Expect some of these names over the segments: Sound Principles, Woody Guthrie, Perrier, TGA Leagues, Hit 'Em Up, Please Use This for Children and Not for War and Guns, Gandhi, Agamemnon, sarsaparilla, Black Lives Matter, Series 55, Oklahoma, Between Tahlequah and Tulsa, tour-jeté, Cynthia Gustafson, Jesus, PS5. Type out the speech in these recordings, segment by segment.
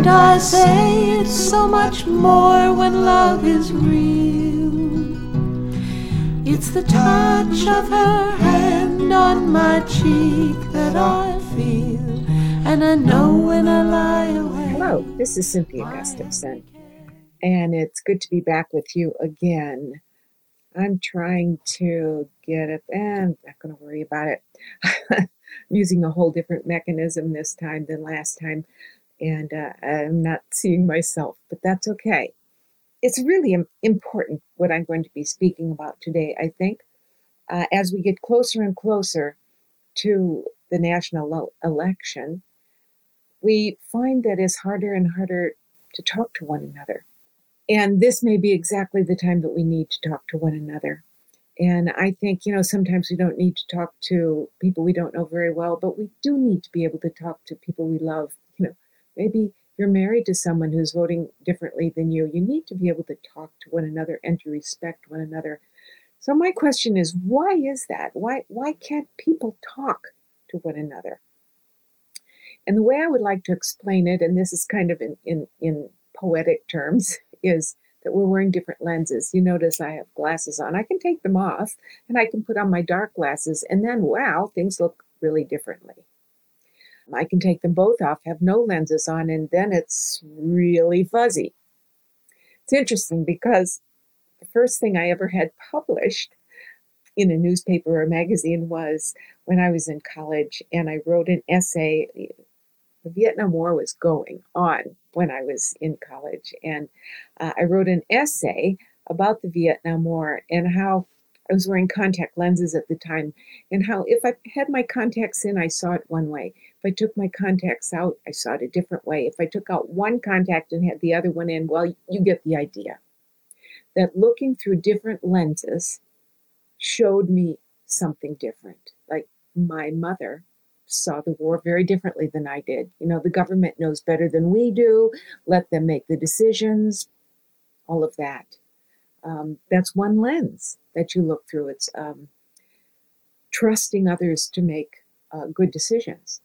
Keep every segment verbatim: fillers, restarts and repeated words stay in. And I say it's so much more when love is real. It's the touch of her hand on my cheek that I feel, and I know when I lie awake. Hello, this is Cynthia Gustafson, and it's good to be back with you again. I'm trying to get it, and I'm not going to worry about it. I'm using a whole different mechanism this time than last time, and uh, I'm not seeing myself, but that's okay. It's really important what I'm going to be speaking about today, I think. Uh, as we get closer and closer to the national election, we find that it's harder and harder to talk to one another. And this may be exactly the time that we need to talk to one another. And I think, you know, sometimes we don't need to talk to people we don't know very well, but we do need to be able to talk to people we love. You know, maybe you're married to someone who's voting differently than you. You need to be able to talk to one another and to respect one another. So my question is, why is that? Why, why can't people talk to one another? And the way I would like to explain it, and this is kind of in, in, in poetic terms, is that we're wearing different lenses. You notice I have glasses on. I can take them off and I can put on my dark glasses, and then, wow, things look really differently. I can take them both off, have no lenses on, and then it's really fuzzy. It's interesting because the first thing I ever had published in a newspaper or magazine was when I was in college, and I wrote an essay. The Vietnam War was going on when I was in college, and uh, I wrote an essay about the Vietnam War and how I was wearing contact lenses at the time, and how if I had my contacts in, I saw it one way. If I took my contacts out, I saw it a different way. If I took out one contact and had the other one in, well, you get the idea. That looking through different lenses showed me something different. Like my mother saw the war very differently than I did. You know, the government knows better than we do. Let them make the decisions, all of that. Um, that's one lens that you look through. It's um, trusting others to make uh, good decisions.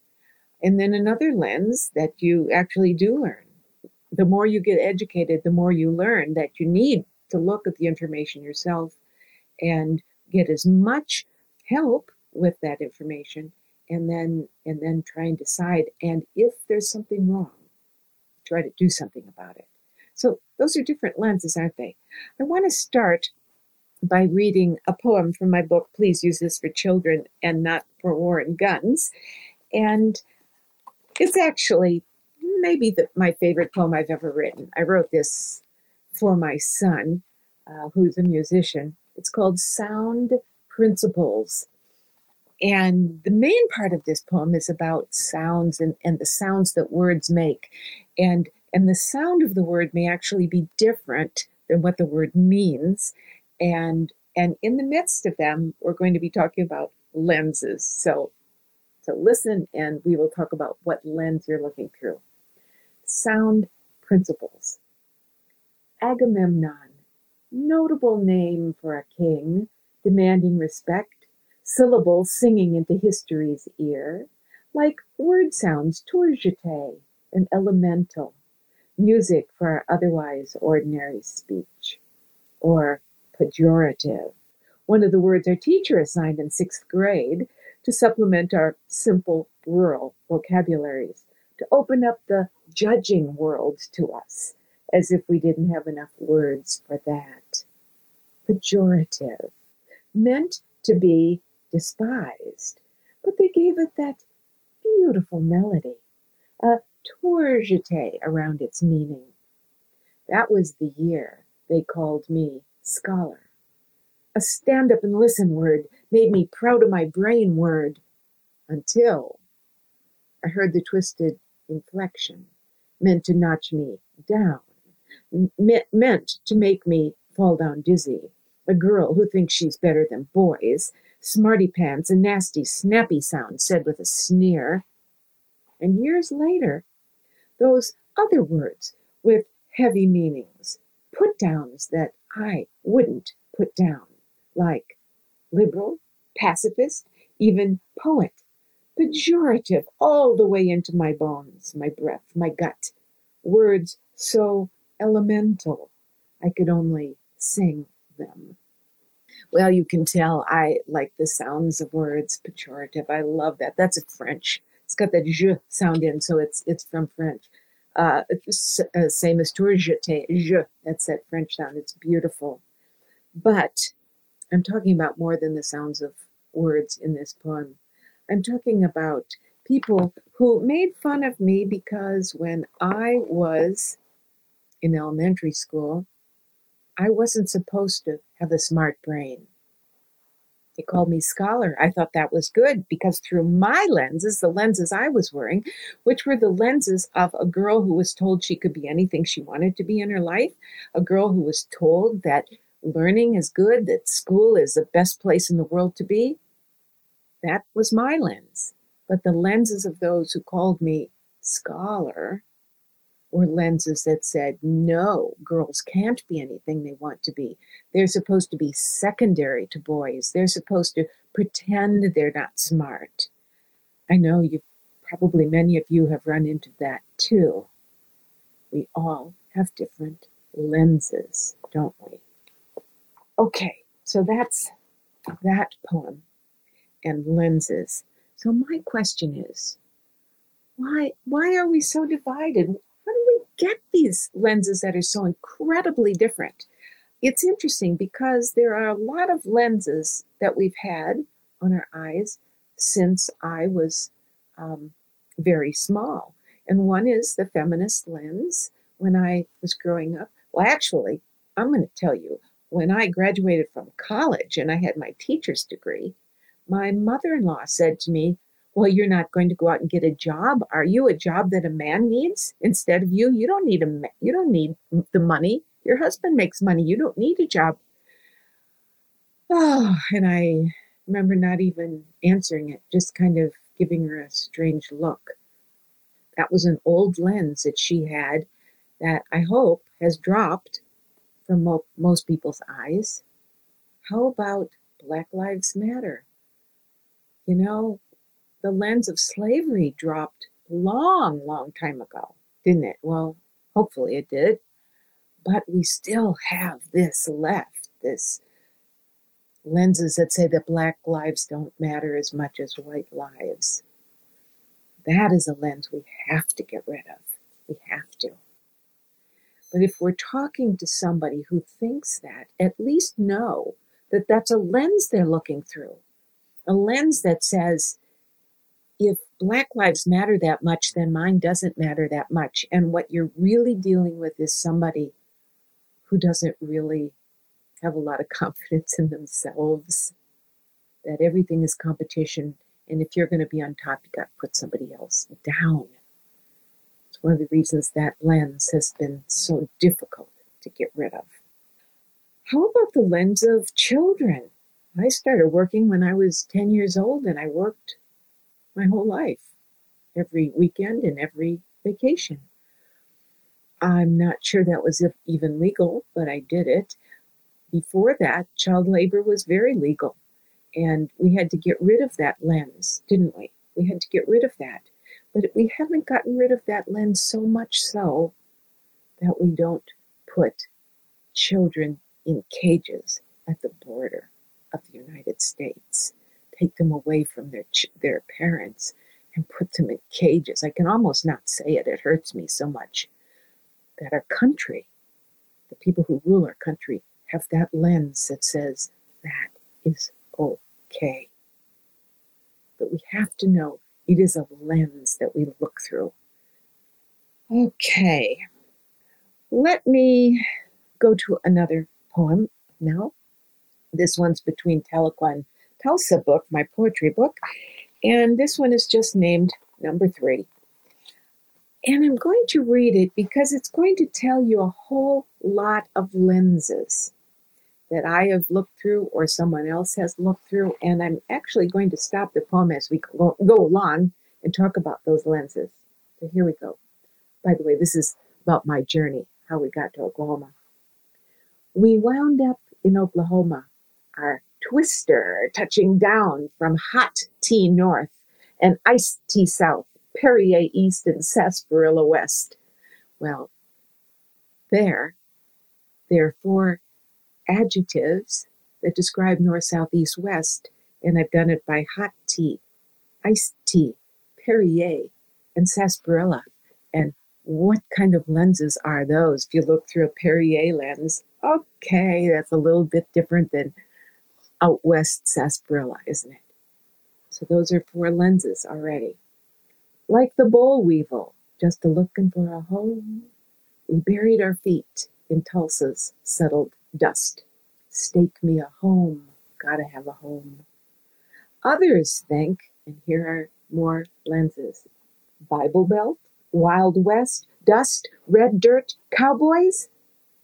And then another lens that you actually do learn. The more you get educated, the more you learn that you need to look at the information yourself and get as much help with that information, and then and then try and decide. And if there's something wrong, try to do something about it. So those are different lenses, aren't they? I want to start by reading a poem from my book, Please Use This for Children and Not for War and Guns. And it's actually maybe the, my favorite poem I've ever written. I wrote this for my son, uh, who's a musician. It's called Sound Principles. And the main part of this poem is about sounds and, and the sounds that words make. And, and the sound of the word may actually be different than what the word means. And, and in the midst of them, we're going to be talking about lenses. So, so listen, and we will talk about what lens you're looking through. Sound Principles. Agamemnon, notable name for a king, demanding respect, syllables singing into history's ear, like word sounds, tour-jeté, an elemental, music for our otherwise ordinary speech, or pejorative, one of the words our teacher assigned in sixth grade to supplement our simple rural vocabularies, to open up the judging world to us, as if we didn't have enough words for that. Pejorative, meant to be despised, but they gave it that beautiful melody, a tour-jeté around its meaning. That was the year they called me scholar, a stand-up-and-listen word, made me proud of my brain word, until I heard the twisted inflection, meant to notch me down, me- meant to make me fall down dizzy, a girl who thinks she's better than boys, smarty pants, a nasty, snappy sound said with a sneer. And years later, those other words with heavy meanings, put-downs that I wouldn't put down, like liberal, pacifist, even poet, pejorative all the way into my bones, my breath, my gut, words so elemental. I could only sing them. Well, you can tell I like the sounds of words, pejorative. I love that. That's a French. It's got that je sound in, so it's it's from French. Uh, it's, uh, same as tour-jeté, je, that's that French sound. It's beautiful. But I'm talking about more than the sounds of words in this poem. I'm talking about people who made fun of me because when I was in elementary school, I wasn't supposed to have a smart brain. They called me scholar. I thought that was good because through my lenses, the lenses I was wearing, which were the lenses of a girl who was told she could be anything she wanted to be in her life, a girl who was told that learning is good, that school is the best place in the world to be, that was my lens. But the lenses of those who called me scholar were lenses that said, no, girls can't be anything they want to be. They're supposed to be secondary to boys. They're supposed to pretend they're not smart. I know you probably many of you have run into that too. We all have different lenses, don't we? Okay, so that's that poem and lenses. So my question is, why, why are we so divided? How do we get these lenses that are so incredibly different? It's interesting because there are a lot of lenses that we've had on our eyes since I was um, very small. And one is the feminist lens when I was growing up. Well, actually, I'm going to tell you, when I graduated from college and I had my teacher's degree, my mother-in-law said to me, well, you're not going to go out and get a job, are you? A job that a man needs instead of you? You don't need a ma- you don't need the money. Your husband makes money. You don't need a job. Oh, and I remember not even answering it, just kind of giving her a strange look. That was an old lens that she had that I hope has dropped from mo- most people's eyes. How about Black Lives Matter? You know, the lens of slavery dropped long, long time ago, didn't it? Well, hopefully it did. But we still have this left, this lenses that say that black lives don't matter as much as white lives. That is a lens we have to get rid of. We have to. But if we're talking to somebody who thinks that, at least know that that's a lens they're looking through. A lens that says, if Black Lives Matter that much, then mine doesn't matter that much. And what you're really dealing with is somebody who doesn't really have a lot of confidence in themselves, that everything is competition. And if you're going to be on top, you got to put somebody else down. It's one of the reasons that lens has been so difficult to get rid of. How about the lens of children? I started working when I was ten years old, and I worked my whole life, every weekend and every vacation. I'm not sure that was even legal, but I did it. Before that, child labor was very legal, and we had to get rid of that lens, didn't we? We had to get rid of that. But we haven't gotten rid of that lens so much so that we don't put children in cages at the border of the United States. Take them away from their their parents and put them in cages. I can almost not say it. It hurts me so much that our country, the people who rule our country, have that lens that says that is okay. But we have to know it is a lens that we look through. Okay, let me go to another poem now. This one's Between Tahlequah and Tulsa book, my poetry book, and this one is just named number three. And I'm going to read it because it's going to tell you a whole lot of lenses that I have looked through or someone else has looked through, and I'm actually going to stop the poem as we go, go along and talk about those lenses. So here we go. By the way, this is about my journey, how we got to Oklahoma. We wound up in Oklahoma, our Twister touching down from hot tea north and iced tea south, Perrier east and sarsaparilla west. Well, there, there are four adjectives that describe north, south, east, west, and I've done it by hot tea, iced tea, Perrier, and sarsaparilla. And what kind of lenses are those? If you look through a Perrier lens, okay, that's a little bit different than out west sarsaparilla, isn't it? So those are four lenses already. Like the boll weevil, just a looking for a home, we buried our feet in Tulsa's settled dust. Stake me a home, gotta have a home. Others think, and here are more lenses, Bible Belt, Wild West, dust, red dirt, cowboys,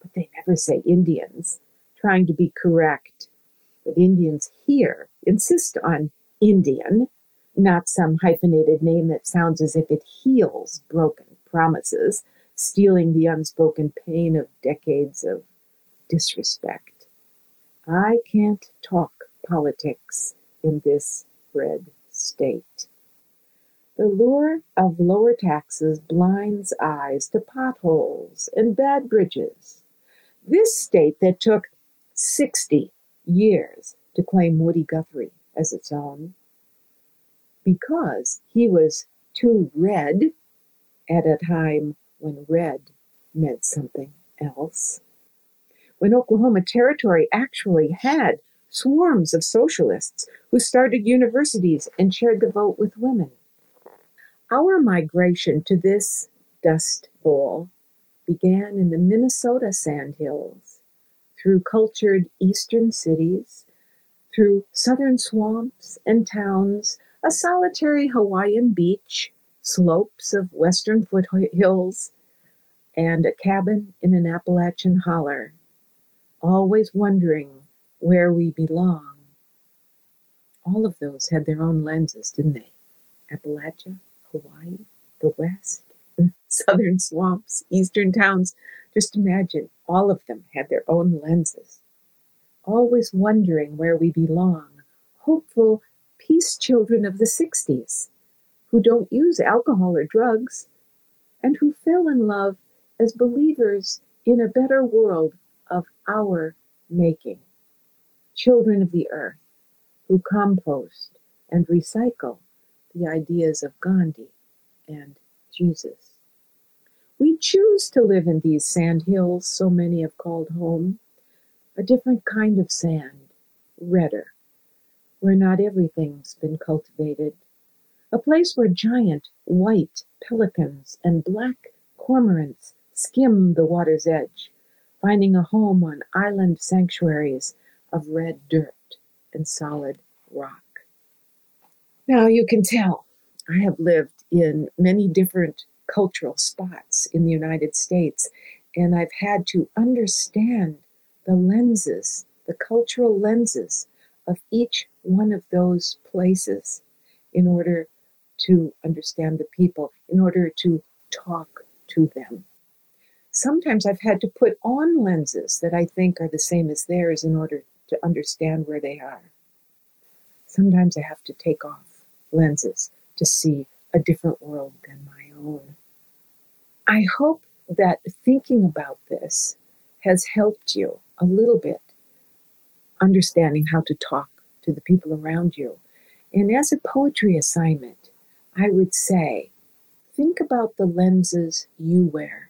but they never say Indians, trying to be correct. But Indians here insist on Indian, not some hyphenated name that sounds as if it heals broken promises, stealing the unspoken pain of decades of disrespect. I can't talk politics in this red state. The lure of lower taxes blinds eyes to potholes and bad bridges. This state that took sixty years to claim Woody Guthrie as its own, because he was too red at a time when red meant something else. When Oklahoma Territory actually had swarms of socialists who started universities and shared the vote with women. Our migration to this Dust Bowl began in the Minnesota sandhills, through cultured eastern cities, through southern swamps and towns, a solitary Hawaiian beach, slopes of western foothills, and a cabin in an Appalachian holler, always wondering where we belong. All of those had their own lenses, didn't they? Appalachia, Hawaii, the West, the southern swamps, eastern towns. Just imagine, all of them had their own lenses. Always wondering where we belong, hopeful peace children of the sixties, who don't use alcohol or drugs, and who fell in love as believers in a better world of our making. Children of the earth, who compost and recycle the ideas of Gandhi and Jesus. We choose to live in these sand hills so many have called home, a different kind of sand, redder, where not everything's been cultivated, a place where giant white pelicans and black cormorants skim the water's edge, finding a home on island sanctuaries of red dirt and solid rock. Now you can tell I have lived in many different cultural spots in the United States, and I've had to understand the lenses, the cultural lenses of each one of those places in order to understand the people, in order to talk to them. Sometimes I've had to put on lenses that I think are the same as theirs in order to understand where they are. Sometimes I have to take off lenses to see a different world than my own. I hope that thinking about this has helped you a little bit, understanding how to talk to the people around you. And as a poetry assignment, I would say, think about the lenses you wear.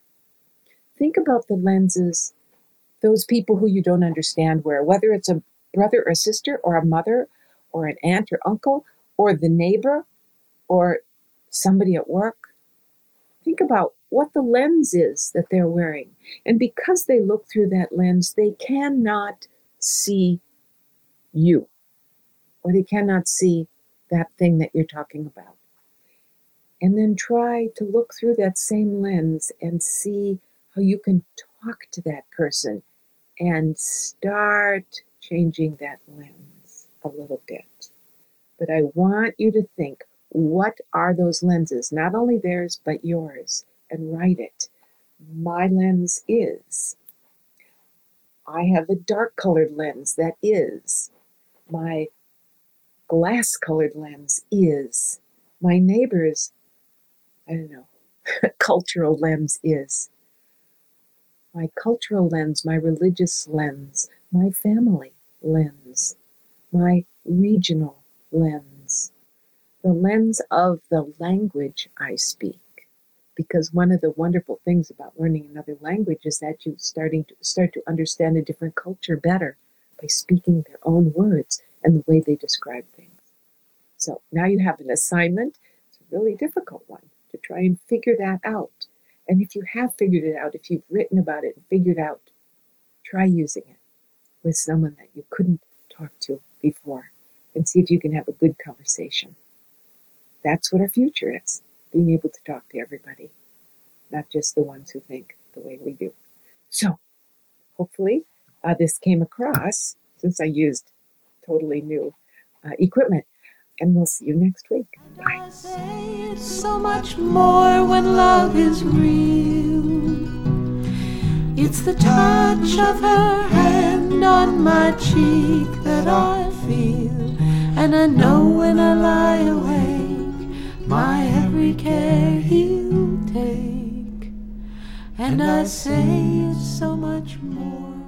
Think about the lenses those people who you don't understand wear, whether it's a brother or sister or a mother or an aunt or uncle or the neighbor or somebody at work. Think about what the lens is that they're wearing. And because they look through that lens, they cannot see you, or they cannot see that thing that you're talking about. And then try to look through that same lens and see how you can talk to that person and start changing that lens a little bit. But I want you to think, what are those lenses? Not only theirs, but yours, and write it. My lens is. I have a dark colored lens that is. My glass colored lens is. My neighbor's, I don't know, cultural lens is. my cultural lens, my religious lens, my family lens, my regional lens, the lens of the language I speak. Because one of the wonderful things about learning another language is that you starting to start to understand a different culture better by speaking their own words and the way they describe things. So now you have an assignment. It's a really difficult one to try and figure that out. And if you have figured it out, if you've written about it and figured out, try using it with someone that you couldn't talk to before and see if you can have a good conversation. That's what our future is, being able to talk to everybody, not just the ones who think the way we do. So hopefully uh, this came across, since I used totally new uh, equipment. And we'll see you next week. Bye. I say it's so much more when love is real. It's the touch of her hand on my cheek that I feel. And I know when I lie awake, my every care he'll take. And I say it's so much more.